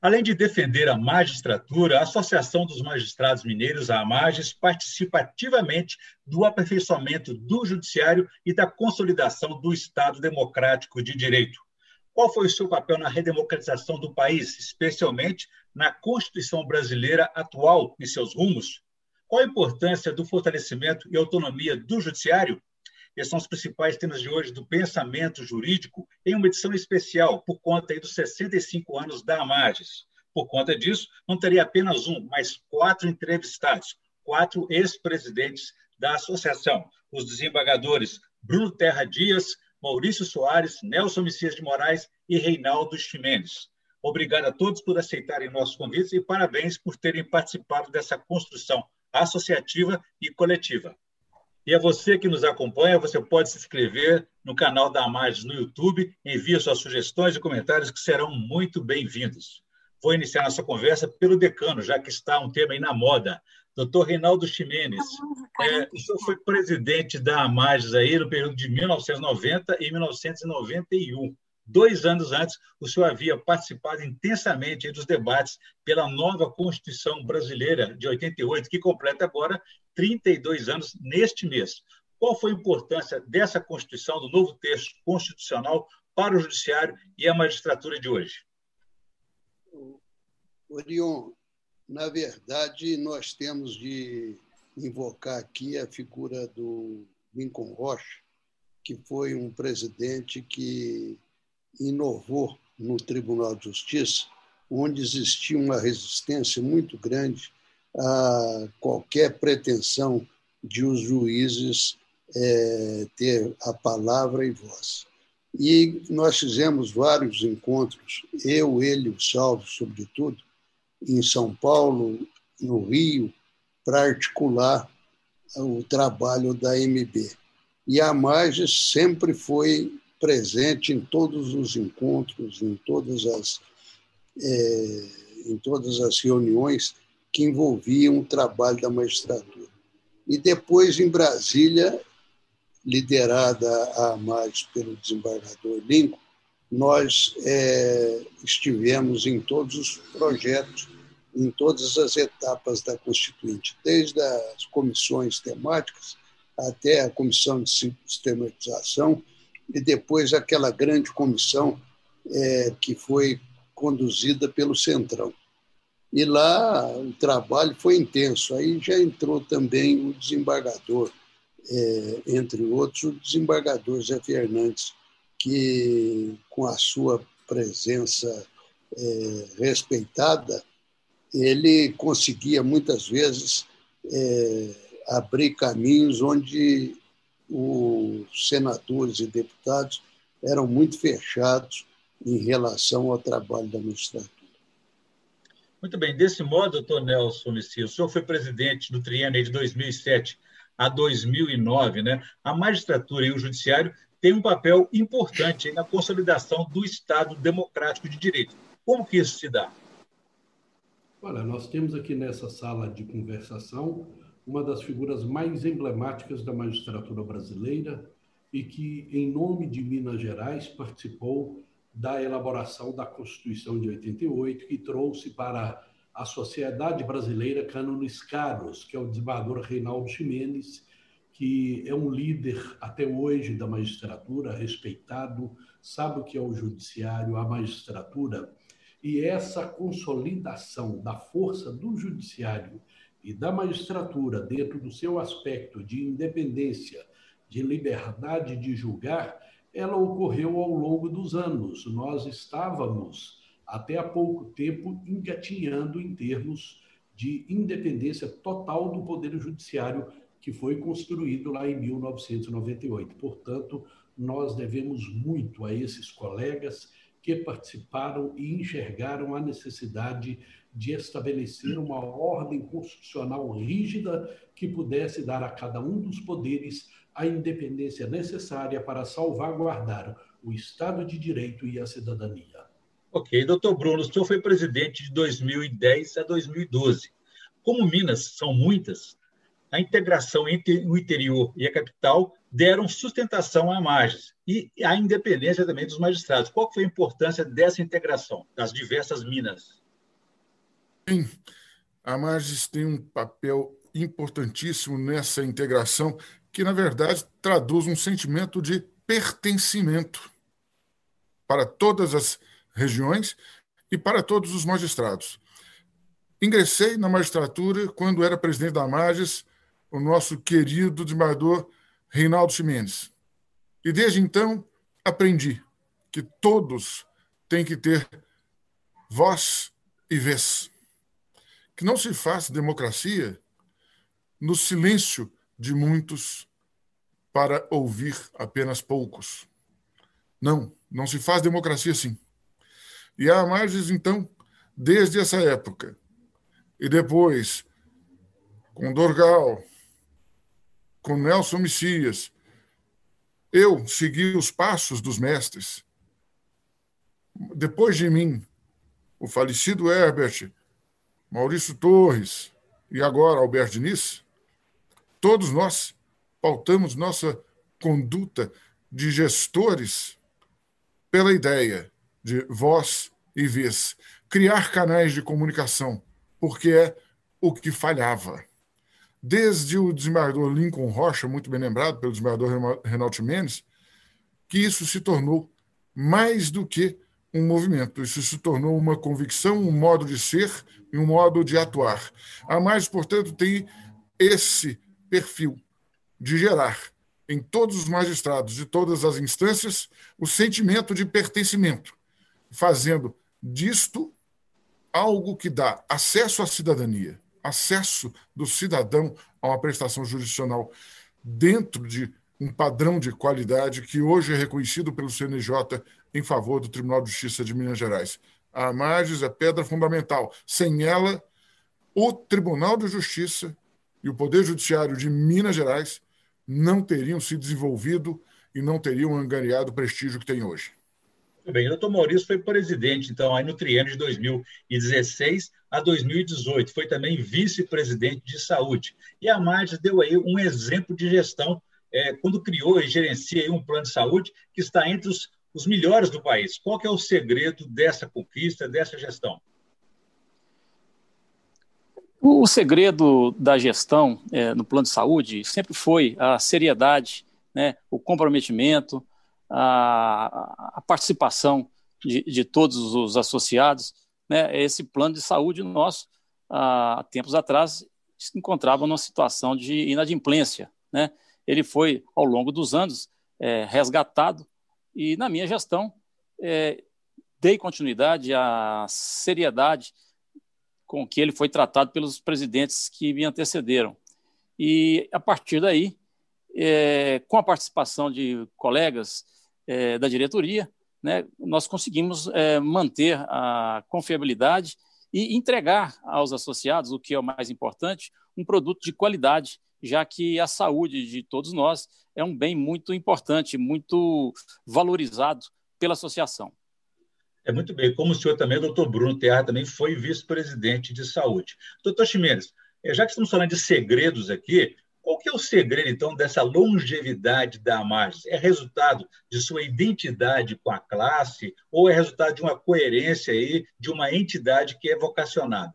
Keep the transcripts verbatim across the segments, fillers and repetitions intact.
Além de defender a magistratura, a Associação dos Magistrados Mineiros, a AMAGIS, participa ativamente do aperfeiçoamento do judiciário e da consolidação do Estado Democrático de Direito. Qual foi o seu papel na redemocratização do país, especialmente na Constituição brasileira atual e seus rumos? Qual a importância do fortalecimento e autonomia do judiciário? Esses são os principais temas de hoje do Pensamento Jurídico, em uma edição especial, por conta aí dos sessenta e cinco anos da AMAGIS. Por conta disso, não teria apenas um, mas quatro entrevistados, quatro ex-presidentes da associação, os desembargadores Bruno Terra Dias, Maurício Soares, Nelson Messias de Moraes e Reinaldo Ximenes. Obrigado a todos por aceitarem nossos convites e parabéns por terem participado dessa construção associativa e coletiva. E a você que nos acompanha, você pode se inscrever no canal da AMAGIS no YouTube, envie suas sugestões e comentários que serão muito bem-vindos. Vou iniciar nossa conversa pelo decano, já que está um tema aí na moda. Doutor Reinaldo Ximenes, é, o senhor foi presidente da AMAGIS aí no período de mil novecentos e noventa e mil novecentos e noventa e um. Dois anos antes, o senhor havia participado intensamente dos debates pela nova Constituição Brasileira de oitenta e oito, que completa agora trinta e dois anos neste mês. Qual foi a importância dessa Constituição, do novo texto constitucional, para o Judiciário e a magistratura de hoje? Orion, na verdade, nós temos de invocar aqui a figura do Lincoln Rocha, que foi um presidente que inovou no Tribunal de Justiça, onde existia uma resistência muito grande a qualquer pretensão de os juízes é, ter a palavra e voz. E nós fizemos vários encontros, eu, ele, o Salvo, sobretudo, em São Paulo, no Rio, para articular o trabalho da A M B. E a AMAGIS sempre foi presente em todos os encontros, em todas as, é, em todas as reuniões que envolviam o trabalho da magistratura. E depois, em Brasília, liderada a AMAGIS pelo desembargador Lincoln, nós é, estivemos em todos os projetos, em todas as etapas da Constituinte, desde as comissões temáticas até a comissão de sistematização e depois aquela grande comissão é, que foi conduzida pelo Centrão. E lá o trabalho foi intenso. Aí já entrou também o desembargador, é, entre outros, o desembargador Zé Fernandes, que, com a sua presença é, respeitada, ele conseguia, muitas vezes, é, abrir caminhos onde os senadores e deputados eram muito fechados em relação ao trabalho da magistratura. Muito bem. Desse modo, doutor Nelson Messias, o senhor foi presidente do triênio de dois mil e sete a dois mil e nove, né? A magistratura e o judiciário têm um papel importante na consolidação do Estado Democrático de Direito. Como que isso se dá? Olha, nós temos aqui nessa sala de conversação uma das figuras mais emblemáticas da magistratura brasileira e que, em nome de Minas Gerais, participou da elaboração da Constituição de oitenta e oito, que trouxe para a sociedade brasileira cânones caros, que é o desembargador Reinaldo Ximenes, que é um líder até hoje da magistratura, respeitado, sabe o que é o judiciário, a magistratura, e essa consolidação da força do judiciário e da magistratura, dentro do seu aspecto de independência, de liberdade de julgar, ela ocorreu ao longo dos anos. Nós estávamos, até há pouco tempo, engatinhando em termos de independência total do Poder Judiciário, que foi construído lá em mil novecentos e noventa e oito. Portanto, nós devemos muito a esses colegas que participaram e enxergaram a necessidade de estabelecer uma ordem constitucional rígida que pudesse dar a cada um dos poderes a independência necessária para salvaguardar o Estado de Direito e a cidadania. Ok. doutor Bruno, o senhor foi presidente de dois mil e dez a dois mil e doze. Como Minas são muitas, a integração entre o interior e a capital deram sustentação à AMAGIS e à independência também dos magistrados. Qual foi a importância dessa integração das diversas minas? Sim, a AMAGIS tem um papel importantíssimo nessa integração que, na verdade, traduz um sentimento de pertencimento para todas as regiões e para todos os magistrados. Ingressei na magistratura quando era presidente da AMAGIS o nosso querido desembargador Reinaldo Ximenes. E desde então aprendi que todos têm que ter voz e vez. Que não se faça democracia no silêncio de muitos para ouvir apenas poucos. Não, não se faz democracia assim. E a AMAGIS, então, desde essa época, e depois com Dorgal, com Nelson Messias, eu segui os passos dos mestres. Depois de mim, o falecido Herbert, Maurício Torres e agora Alberto Diniz, todos nós pautamos nossa conduta de gestores pela ideia de voz e vez, criar canais de comunicação, porque é o que falhava. Desde o desembargador Lincoln Rocha, muito bem lembrado pelo desembargador Reinaldo Ximenes, que isso se tornou mais do que um movimento, isso se tornou uma convicção, um modo de ser e um modo de atuar. A AMAGIS, portanto, tem esse perfil de gerar em todos os magistrados de todas as instâncias o sentimento de pertencimento, fazendo disto algo que dá acesso à cidadania, acesso do cidadão a uma prestação jurisdicional dentro de um padrão de qualidade que hoje é reconhecido pelo C N J em favor do Tribunal de Justiça de Minas Gerais. A AMAGIS é pedra fundamental. Sem ela, o Tribunal de Justiça e o Poder Judiciário de Minas Gerais não teriam se desenvolvido e não teriam angariado o prestígio que tem hoje. Muito bem. O doutor Maurício foi presidente, então, aí no triênio de dois mil e dezesseis a dois mil e dezoito. Foi também vice-presidente de saúde. E a AMAGIS deu aí um exemplo de gestão É, quando criou e gerencia um plano de saúde que está entre os, os melhores do país. Qual que é o segredo dessa conquista, dessa gestão? O, o segredo da gestão é, no plano de saúde sempre foi a seriedade, né, o comprometimento, a, a participação de, de todos os associados, né? Esse plano de saúde nosso, há tempos atrás, se encontrava numa situação de inadimplência, né? Ele foi, ao longo dos anos, é, resgatado e, na minha gestão, é, dei continuidade à seriedade com que ele foi tratado pelos presidentes que me antecederam. E, a partir daí, é, com a participação de colegas é, da diretoria, né, nós conseguimos é, manter a confiabilidade e entregar aos associados, o que é o mais importante, um produto de qualidade, já que a saúde de todos nós é um bem muito importante, muito valorizado pela associação. É muito bem. Como o senhor também, o doutor Bruno Terra também foi vice-presidente de saúde. Doutor Ximenes, já que estamos falando de segredos aqui, qual que é o segredo, então, dessa longevidade da AMAGIS? É resultado de sua identidade com a classe ou é resultado de uma coerência aí, de uma entidade que é vocacionada?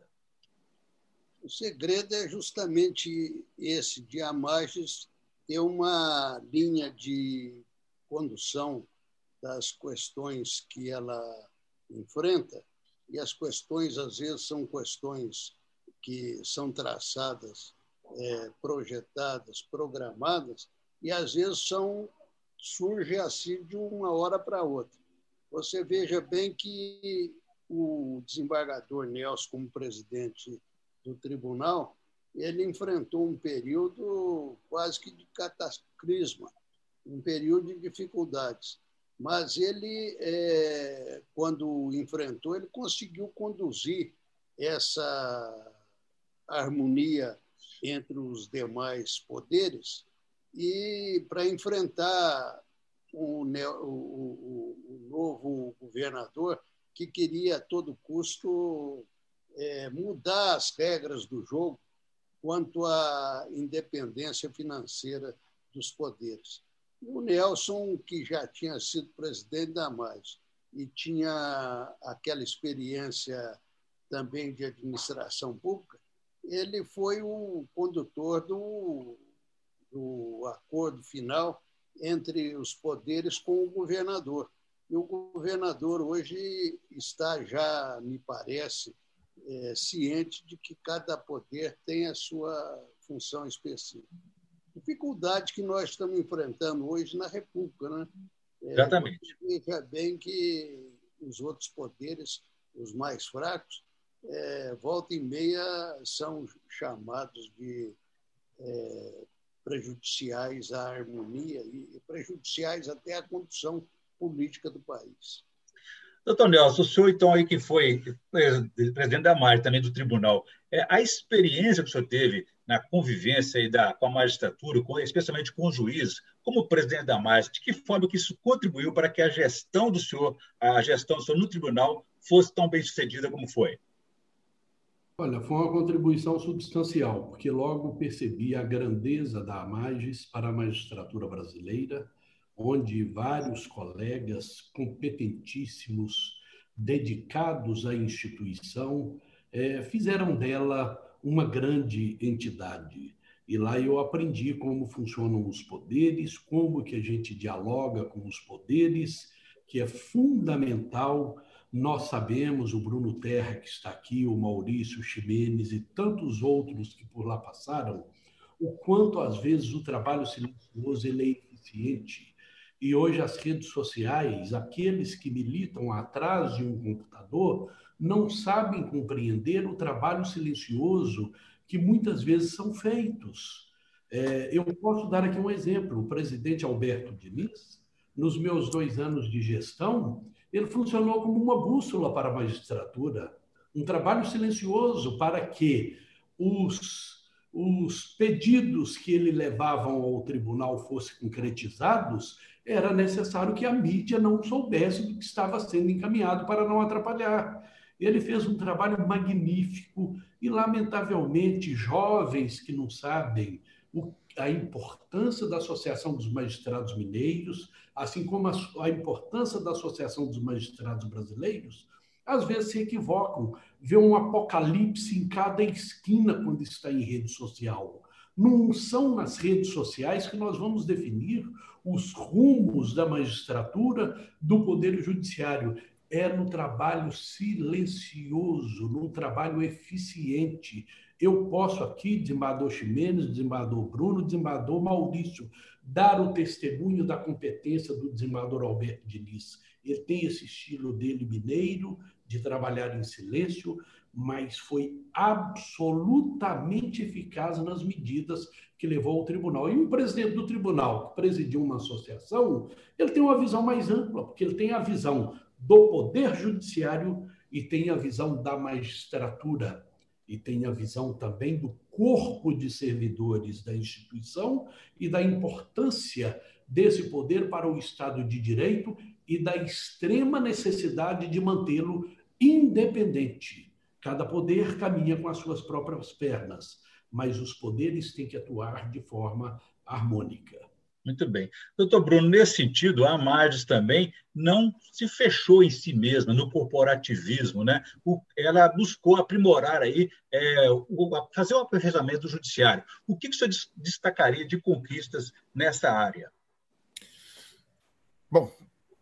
O segredo é justamente esse, de a AMAGIS ter uma linha de condução das questões que ela enfrenta, e as questões, às vezes, são questões que são traçadas, é, projetadas, programadas, e, às vezes, são, surge assim de uma hora para outra. Você veja bem que o desembargador Nelson, como presidente do tribunal, ele enfrentou um período quase que de cataclisma, um período de dificuldades. Mas ele, é, quando enfrentou, ele conseguiu conduzir essa harmonia entre os demais poderes e para enfrentar o, o, o novo governador que queria a todo custo É, mudar as regras do jogo quanto à independência financeira dos poderes. E o Nelson, que já tinha sido presidente da AMAGIS e tinha aquela experiência também de administração pública, ele foi o condutor do, do acordo final entre os poderes com o governador. E o governador hoje está já, me parece, é, ciente de que cada poder tem a sua função específica. Dificuldade que nós estamos enfrentando hoje na República, né? É, exatamente. Veja bem que os outros poderes, os mais fracos, é, volta e meia são chamados de é, prejudiciais à harmonia e prejudiciais até à condução política do país. Doutor Nelson, o senhor, então, aí que foi presidente da AMAGIS, também do tribunal, é, a experiência que o senhor teve na convivência aí da, com a magistratura, com, especialmente com os juízes, como presidente da AMAGIS, de que forma que isso contribuiu para que a gestão do senhor, a gestão do senhor no tribunal, fosse tão bem sucedida como foi? Olha, foi uma contribuição substancial, porque logo percebi a grandeza da AMAGIS para a magistratura brasileira, onde vários colegas competentíssimos, dedicados à instituição, eh, fizeram dela uma grande entidade. E lá eu aprendi como funcionam os poderes, como que a gente dialoga com os poderes, que é fundamental. Nós sabemos, o Bruno Terra, que está aqui, o Maurício Ximenes e tantos outros que por lá passaram, o quanto, às vezes, o trabalho silencioso ele é eficiente. E hoje as redes sociais, aqueles que militam atrás de um computador, não sabem compreender o trabalho silencioso que muitas vezes são feitos. É, eu posso dar aqui um exemplo. O presidente Alberto Diniz, nos meus dois anos de gestão, ele funcionou como uma bússola para a magistratura. Um trabalho silencioso para que os, os pedidos que ele levava ao tribunal fossem concretizados. Era necessário que a mídia não soubesse do que estava sendo encaminhado para não atrapalhar. Ele fez um trabalho magnífico e, lamentavelmente, jovens que não sabem o, a importância da Associação dos Magistrados Mineiros, assim como a, a importância da Associação dos Magistrados Brasileiros, às vezes se equivocam, vê um apocalipse em cada esquina quando está em rede social. Não são nas redes sociais que nós vamos definir os rumos da magistratura, do poder judiciário. É no trabalho silencioso, no trabalho eficiente. Eu posso aqui, desembargador Ximenes, desembargador Bruno, desembargador Maurício, dar o testemunho da competência do desembargador Alberto Diniz. Ele tem esse estilo dele mineiro, de trabalhar em silêncio, mas foi absolutamente eficaz nas medidas que levou ao tribunal. E o presidente do tribunal, que presidiu uma associação, ele tem uma visão mais ampla, porque ele tem a visão do poder judiciário e tem a visão da magistratura, e tem a visão também do corpo de servidores da instituição e da importância desse poder para o Estado de Direito e da extrema necessidade de mantê-lo independente. Cada poder caminha com as suas próprias pernas, mas os poderes têm que atuar de forma harmônica. Muito bem. Doutor Bruno, nesse sentido, a AMAGIS também não se fechou em si mesma, no corporativismo, né? O, ela buscou aprimorar, aí, é, o, a, fazer o aperfeiçoamento do judiciário. O que, que o senhor des, destacaria de conquistas nessa área? Bom,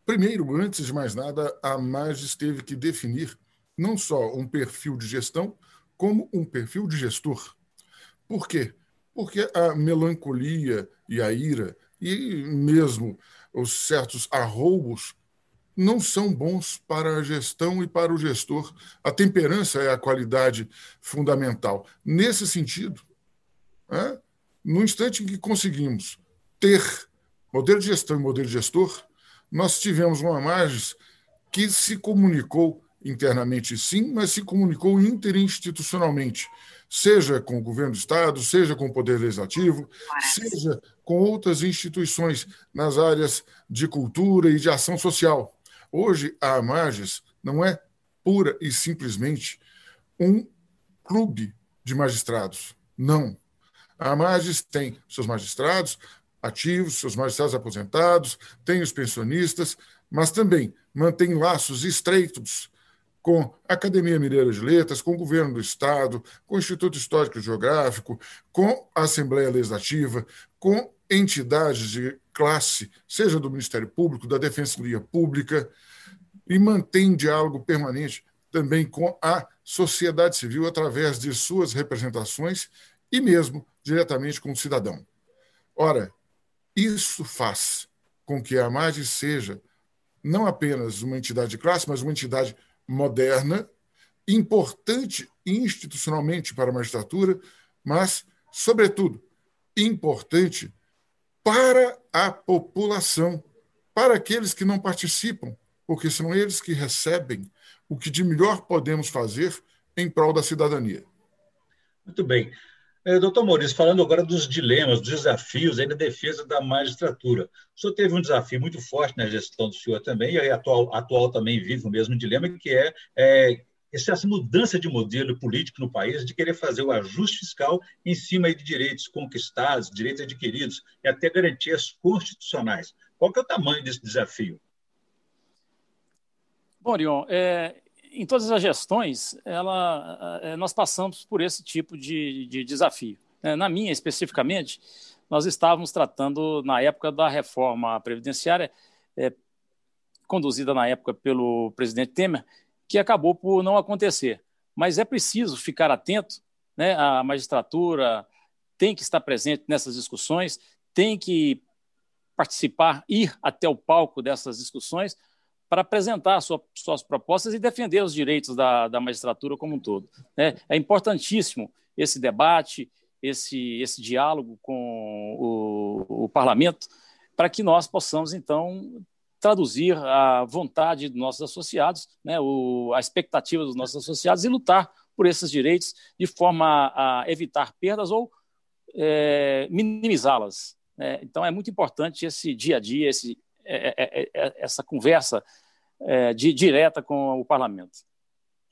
primeiro, antes de mais nada, a AMAGIS teve que definir não só um perfil de gestão, como um perfil de gestor. Por quê? Porque a melancolia e a ira, e mesmo os certos arroubos, não são bons para a gestão e para o gestor. A temperança é a qualidade fundamental. Nesse sentido, é, no instante em que conseguimos ter modelo de gestão e modelo de gestor, nós tivemos uma AMAGIS que se comunicou internamente, sim, mas se comunicou interinstitucionalmente, seja com o governo do Estado, seja com o Poder Legislativo, seja com outras instituições nas áreas de cultura e de ação social. Hoje, a AMAGIS não é pura e simplesmente um clube de magistrados. Não. A AMAGIS tem seus magistrados ativos, seus magistrados aposentados, tem os pensionistas, mas também mantém laços estreitos com a Academia Mineira de Letras, com o Governo do Estado, com o Instituto Histórico e Geográfico, com a Assembleia Legislativa, com entidades de classe, seja do Ministério Público, da Defensoria Pública, e mantém diálogo permanente também com a sociedade civil através de suas representações e mesmo diretamente com o cidadão. Ora, isso faz com que a AMAGIS seja não apenas uma entidade de classe, mas uma entidade moderna, importante institucionalmente para a magistratura, mas, sobretudo, importante para a população, para aqueles que não participam, porque são eles que recebem o que de melhor podemos fazer em prol da cidadania. Muito bem. Doutor Maurício, falando agora dos dilemas, dos desafios aí na defesa da magistratura. O senhor teve um desafio muito forte na gestão do senhor também, e a atual, atual também vive o mesmo dilema, que é, é essa mudança de modelo político no país, de querer fazer o ajuste fiscal em cima de direitos conquistados, direitos adquiridos, e até garantias constitucionais. Qual que é o tamanho desse desafio? Bom, Orion, é... em todas as gestões, ela, nós passamos por esse tipo de, de desafio. Na minha, especificamente, nós estávamos tratando, na época da reforma previdenciária, é, conduzida na época pelo presidente Temer, que acabou por não acontecer. Mas é preciso ficar atento, né? A magistratura tem que estar presente nessas discussões, tem que participar, ir até o palco dessas discussões, para apresentar sua, suas propostas e defender os direitos da, da magistratura como um todo. É, é importantíssimo esse debate, esse, esse diálogo com o, o parlamento, para que nós possamos, então, traduzir a vontade dos nossos associados, né, o, a expectativa dos nossos associados, e lutar por esses direitos de forma a, a evitar perdas ou é, minimizá-las. É, então, é muito importante esse dia a dia, esse essa conversa de, direta com o parlamento.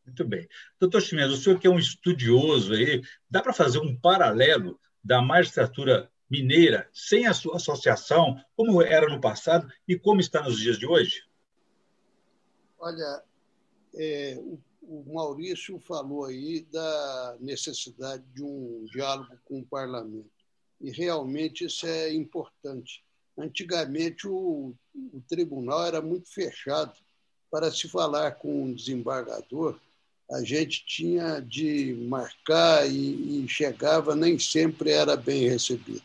Muito bem. Doutor Ximenes, o senhor que é um estudioso aí, dá para fazer um paralelo da magistratura mineira sem a sua associação, como era no passado e como está nos dias de hoje? Olha, é, o Maurício falou aí da necessidade de um diálogo com o parlamento, e realmente isso é importante. Antigamente, o, o tribunal era muito fechado. Para se falar com um desembargador, a gente tinha de marcar e, e chegava, nem sempre era bem recebido.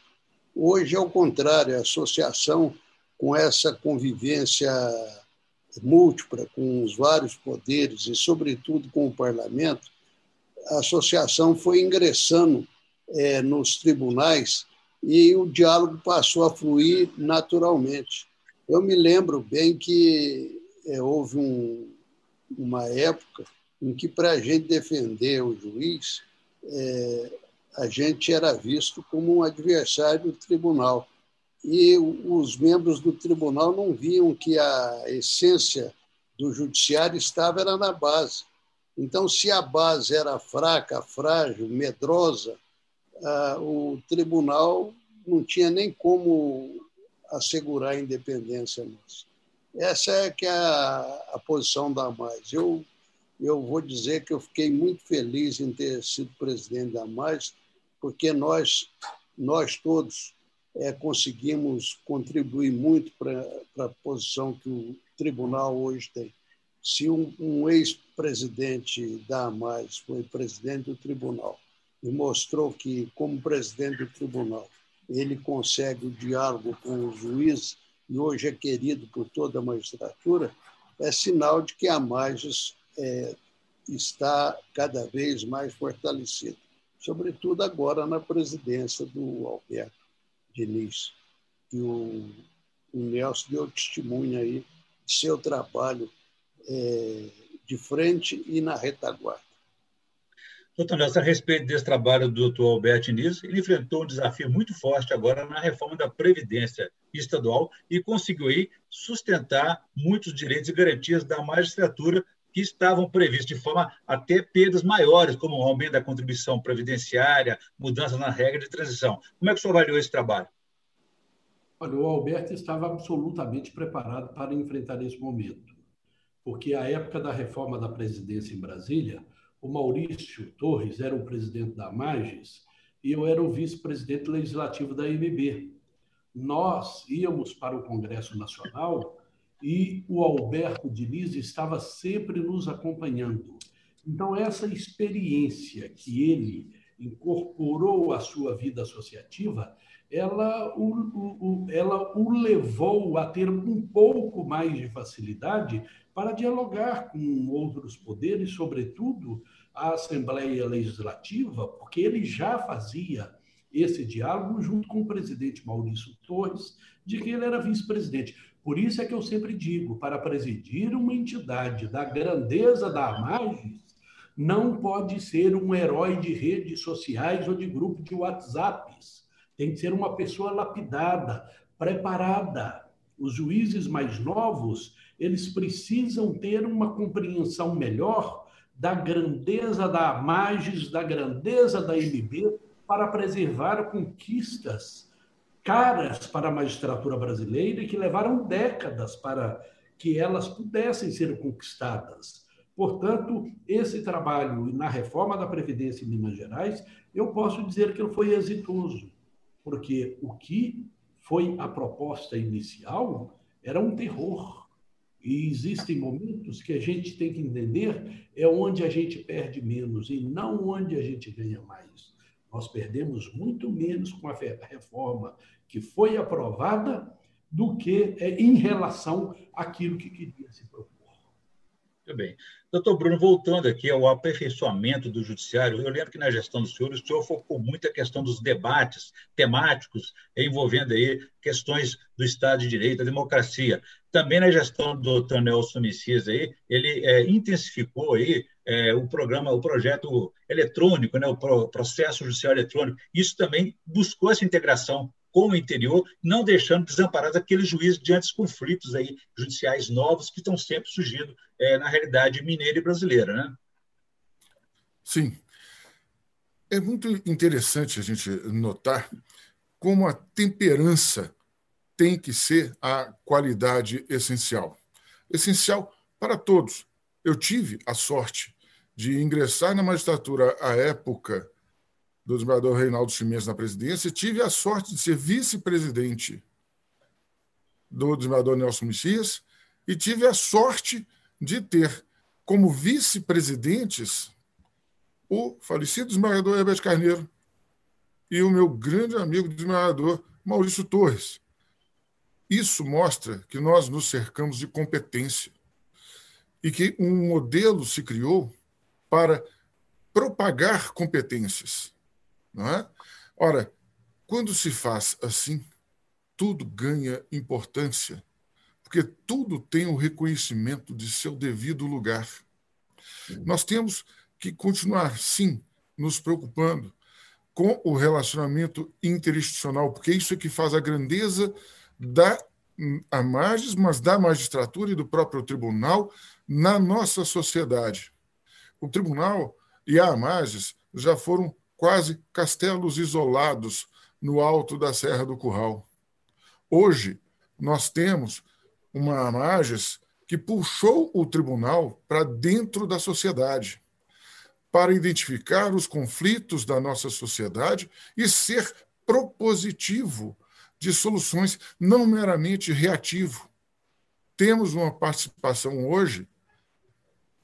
Hoje, ao contrário, a associação, com essa convivência múltipla, com os vários poderes e, sobretudo, com o parlamento, a associação foi ingressando é, nos tribunais, e o diálogo passou a fluir naturalmente. Eu me lembro bem que é, houve um, uma época em que, para a gente defender o juiz, é, a gente era visto como um adversário do tribunal. E os membros do tribunal não viam que a essência do judiciário estava era na base. Então, se a base era fraca, frágil, medrosa, Ah, o tribunal não tinha nem como assegurar a independência nossa. Essa é que a, a posição da AMAGIS. Eu, eu vou dizer que eu fiquei muito feliz em ter sido presidente da AMAGIS, porque nós, nós todos é, conseguimos contribuir muito para a posição que o tribunal hoje tem. Se um, um ex-presidente da AMAGIS foi presidente do tribunal, e mostrou que, como presidente do tribunal, ele consegue o diálogo com o juiz e hoje é querido por toda a magistratura, é sinal de que a AMAGIS é, está cada vez mais fortalecida, sobretudo agora na presidência do Alberto Diniz, que o, o Nelson deu testemunha aí de seu trabalho é, de frente e na retaguarda. Doutor Nelson, a respeito desse trabalho do doutor Alberto Diniz, ele enfrentou um desafio muito forte agora na reforma da Previdência Estadual e conseguiu aí sustentar muitos direitos e garantias da magistratura que estavam previstos, de forma até perdas maiores, como o aumento da contribuição previdenciária, mudanças na regra de transição. Como é que o senhor avaliou esse trabalho? Olha, o Alberto estava absolutamente preparado para enfrentar esse momento. porque à época da reforma da presidência em Brasília, o Maurício Torres era o presidente da AMAGIS e eu era o vice-presidente legislativo da A M B. Nós íamos para o Congresso Nacional e o Alberto Diniz estava sempre nos acompanhando. Então, essa experiência que ele incorporou à sua vida associativa, ela o, o, ela o levou a ter um pouco mais de facilidade para dialogar com outros poderes, sobretudo a Assembleia Legislativa, porque ele já fazia esse diálogo junto com o presidente Maurício Torres, de que ele era vice-presidente. Por isso é que eu sempre digo, para presidir uma entidade da grandeza da AMAGIS, não pode ser um herói de redes sociais ou de grupo de WhatsApps. Tem que ser uma pessoa lapidada, preparada. Os juízes mais novos, eles precisam ter uma compreensão melhor da grandeza da AMAGIS, da grandeza da A M B, para preservar conquistas caras para a magistratura brasileira e que levaram décadas para que elas pudessem ser conquistadas. Portanto, esse trabalho na reforma da Previdência em Minas Gerais, eu posso dizer que ele foi exitoso, porque o que foi a proposta inicial era um terror. E existem momentos que a gente tem que entender é onde a gente perde menos e não onde a gente ganha mais. Nós perdemos muito menos com a reforma que foi aprovada do que em relação àquilo que queria se propor. Muito bem. Doutor Bruno, voltando aqui ao aperfeiçoamento do judiciário, eu lembro que na gestão do senhor, o senhor focou muito a questão dos debates temáticos, envolvendo aí questões do Estado de Direito, da democracia. Também na gestão do doutor Nelson Messias, aí, ele é, intensificou aí, é, o programa, o projeto eletrônico, né, o processo judicial eletrônico. Isso também buscou essa integração com o interior, não deixando desamparados aqueles juízes diante dos conflitos aí, judiciais novos que estão sempre surgindo é, na realidade mineira e brasileira. Né? Sim. É muito interessante a gente notar como a temperança tem que ser a qualidade essencial. Essencial para todos. Eu tive a sorte de ingressar na magistratura à época do desembargador Reinaldo Ximenes na presidência, tive a sorte de ser vice-presidente do desembargador Nelson Messias e tive a sorte de ter como vice-presidentes o falecido desembargador Herbert Carneiro e o meu grande amigo desembargador Maurício Torres. Isso mostra que nós nos cercamos de competência e que um modelo se criou para propagar competências. Não é? Ora, quando se faz assim, tudo ganha importância, porque tudo tem o reconhecimento de seu devido lugar. Nós temos que continuar, sim, nos preocupando com o relacionamento interinstitucional, porque isso é que faz a grandeza da AMAGIS, mas da magistratura e do próprio tribunal na nossa sociedade. O tribunal e a AMAGIS já foram quase castelos isolados no alto da Serra do Curral. Hoje, nós temos uma AMAGIS que puxou o tribunal para dentro da sociedade, para identificar os conflitos da nossa sociedade e ser propositivo de soluções, não meramente reativo. Temos uma participação hoje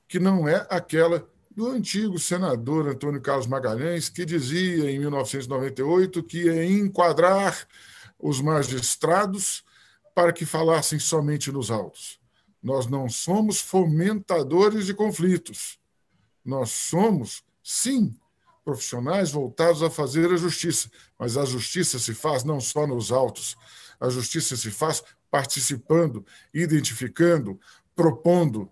que não é aquela do antigo senador Antônio Carlos Magalhães, que dizia em mil novecentos e noventa e oito que ia enquadrar os magistrados para que falassem somente nos autos. Nós não somos fomentadores de conflitos. Nós somos, sim, profissionais voltados a fazer a justiça, mas a justiça se faz não só nos autos. A justiça se faz participando, identificando, propondo.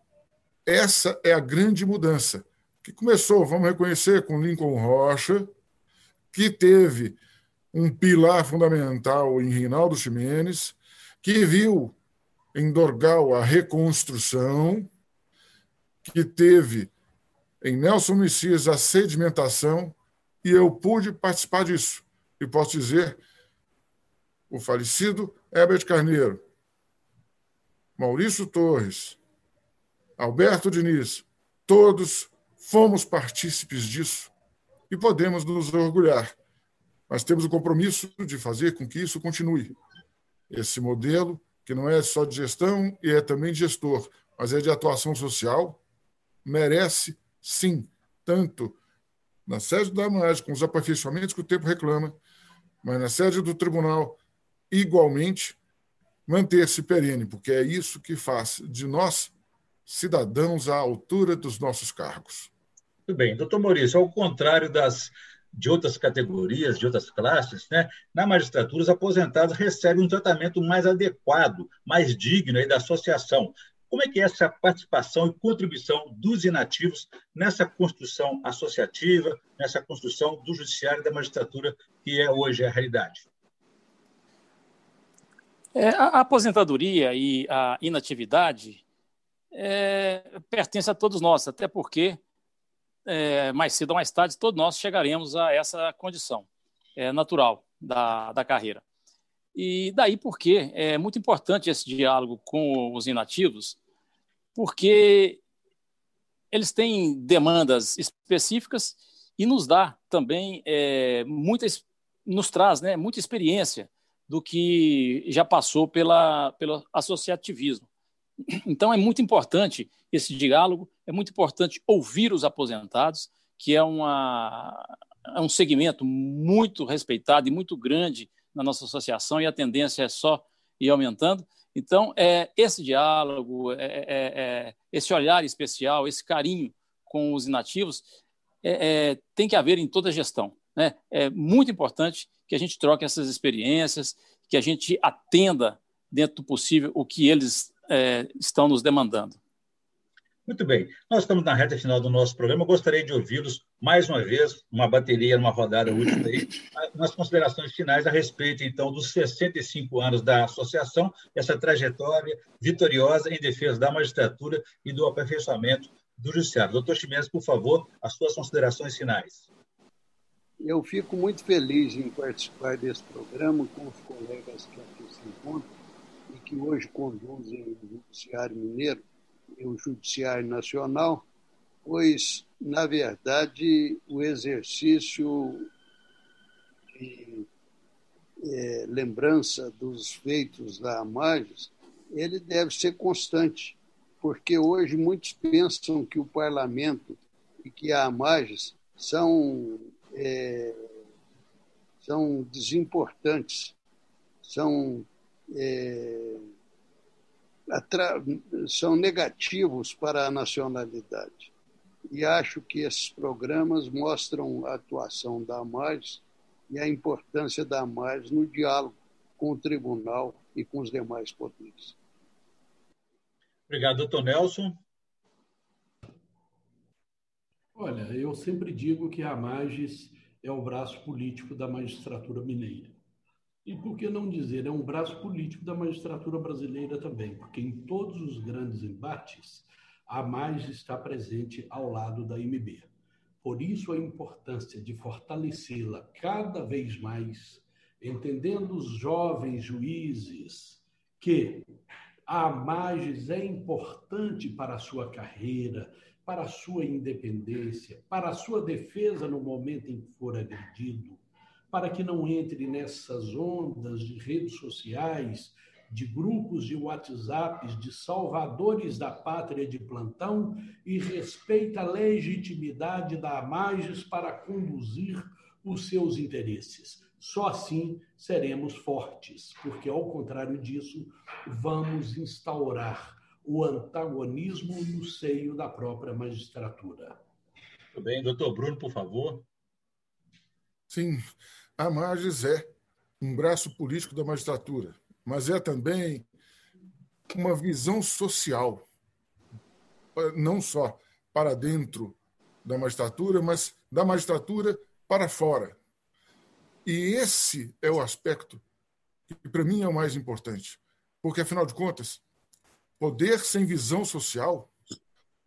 Essa é a grande mudança. Que começou, vamos reconhecer, com Lincoln Rocha, que teve um pilar fundamental em Reinaldo Ximenes, que viu em Dorgal a reconstrução, que teve em Nelson Messias a sedimentação, e eu pude participar disso. E posso dizer, o falecido Herbert Carneiro, Maurício Torres, Alberto Diniz, todos fomos partícipes disso e podemos nos orgulhar, mas temos o compromisso de fazer com que isso continue. Esse modelo, que não é só de gestão e é também de gestor, mas é de atuação social, merece, sim, tanto na sede da AMAGIS, com os aperfeiçoamentos que o tempo reclama, mas na sede do tribunal, igualmente, manter-se perene, porque é isso que faz de nós cidadãos à altura dos nossos cargos. Muito bem. Doutor Maurício, ao contrário das, de outras categorias, de outras classes, né, na magistratura, os aposentados recebem um tratamento mais adequado, mais digno aí da associação. Como é que é essa participação e contribuição dos inativos nessa construção associativa, nessa construção do judiciário e da magistratura, que é hoje a realidade? É, a aposentadoria e a inatividade é, pertence a todos nós, até porque é, mais cedo ou mais tarde todos nós chegaremos a essa condição é, natural da, da carreira. E daí porque é muito importante esse diálogo com os inativos, porque eles têm demandas específicas e nos dá também é, muita, nos traz, né, muita experiência do que já passou pela pelo associativismo. Então é muito importante esse diálogo, é muito importante ouvir os aposentados, que é uma é um segmento muito respeitado e muito grande na nossa associação, e a tendência é só ir aumentando. Então, é, esse diálogo, é, é, é, esse olhar especial, esse carinho com os inativos, é, é, tem que haver em toda a gestão, né? É muito importante que a gente troque essas experiências, que a gente atenda, dentro do possível, o que eles é, estão nos demandando. Muito bem. Nós estamos na reta final do nosso programa. Eu gostaria de ouvi-los mais uma vez, uma bateria, uma rodada útil aí, nas considerações finais a respeito, então, dos sessenta e cinco anos da associação, essa trajetória vitoriosa em defesa da magistratura e do aperfeiçoamento do judiciário. Doutor Ximenes, por favor, as suas considerações finais. Eu fico muito feliz em participar desse programa com os colegas que aqui se encontram e que hoje conduzem o judiciário mineiro e o Judiciário Nacional, pois, na verdade, o exercício de é, lembrança dos feitos da AMAGIS, ele deve ser constante, porque hoje muitos pensam que o parlamento e que a AMAGIS são, é, são desimportantes, são... É, Atra... são negativos para a nacionalidade. E acho que esses programas mostram a atuação da AMAGIS e a importância da AMAGIS no diálogo com o tribunal e com os demais poderes. Obrigado, doutor Nelson. Olha, eu sempre digo que a AMAGIS é o braço político da magistratura mineira. E por que não dizer, é um braço político da magistratura brasileira também, porque em todos os grandes embates, a AMAGIS está presente ao lado da A M B. Por isso a importância de fortalecê-la cada vez mais, entendendo os jovens juízes que a AMAGIS é importante para a sua carreira, para a sua independência, para a sua defesa no momento em que for agredido, para que não entre nessas ondas de redes sociais, de grupos de WhatsApps, de salvadores da pátria de plantão, e respeita a legitimidade da AMAGIS para conduzir os seus interesses. Só assim seremos fortes, porque, ao contrário disso, vamos instaurar o antagonismo no seio da própria magistratura. Muito bem. Doutor Bruno, por favor. Sim, a AMAGIS é um braço político da magistratura, mas é também uma visão social, não só para dentro da magistratura, mas da magistratura para fora. E esse é o aspecto que, para mim, é o mais importante, porque, afinal de contas, poder sem visão social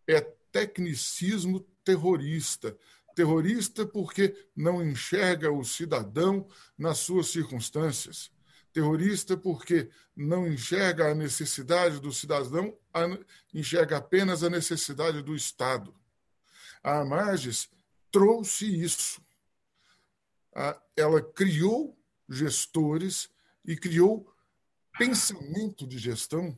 é tecnicismo terrorista, terrorista porque não enxerga o cidadão nas suas circunstâncias, terrorista porque não enxerga a necessidade do cidadão, enxerga apenas a necessidade do Estado. A AMAGIS trouxe isso. Ela criou gestores e criou pensamento de gestão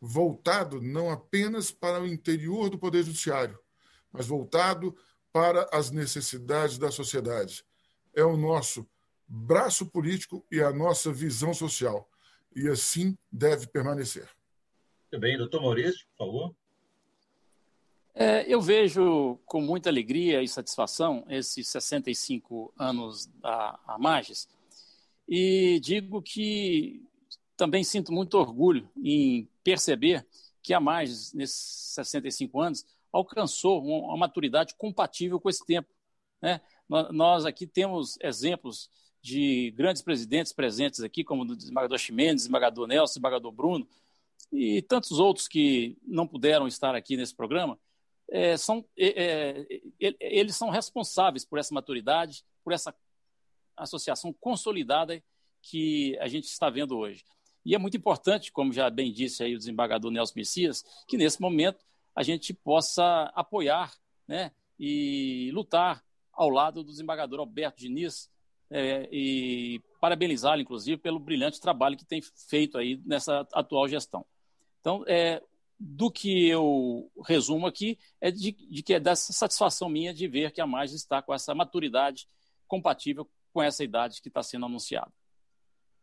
voltado não apenas para o interior do Poder Judiciário, mas voltado para as necessidades da sociedade. É o nosso braço político e a nossa visão social. E assim deve permanecer. Muito bem, doutor Maurício, por favor. É, eu vejo com muita alegria e satisfação esses sessenta e cinco anos da AMAGIS e digo que também sinto muito orgulho em perceber que a AMAGIS, nesses sessenta e cinco anos, alcançou uma maturidade compatível com esse tempo, né? Nós aqui temos exemplos de grandes presidentes presentes aqui, como o desembargador Ximenes, desembargador Nelson, desembargador Bruno e tantos outros que não puderam estar aqui nesse programa. É, são, é, é, eles são responsáveis por essa maturidade, por essa associação consolidada que a gente está vendo hoje. E é muito importante, como já bem disse aí o desembargador Nelson Messias, que nesse momento a gente possa apoiar, né, e lutar ao lado do desembargador Alberto Diniz, é, e parabenizá-lo, inclusive, pelo brilhante trabalho que tem feito aí nessa atual gestão. Então, é, do que eu resumo aqui, é de, de que é dessa satisfação minha de ver que a AMAGIS está com essa maturidade compatível com essa idade que está sendo anunciada.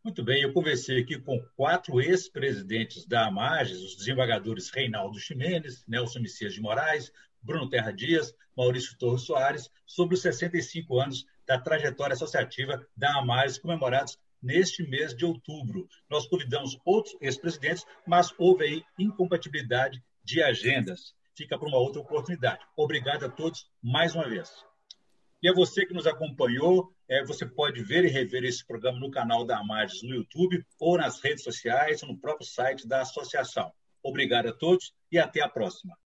Muito bem, eu conversei aqui com quatro ex-presidentes da AMAGIS, os desembargadores Reinaldo Ximenes, Nelson Messias de Moraes, Bruno Terra Dias, Maurício Torres Soares, sobre os sessenta e cinco anos da trajetória associativa da AMAGIS, comemorados neste mês de outubro. Nós convidamos outros ex-presidentes, mas houve aí incompatibilidade de agendas. Fica para uma outra oportunidade. Obrigado a todos mais uma vez. E a você que nos acompanhou, é, você pode ver e rever esse programa no canal da AMAGIS no YouTube ou nas redes sociais ou no próprio site da associação. Obrigado a todos e até a próxima.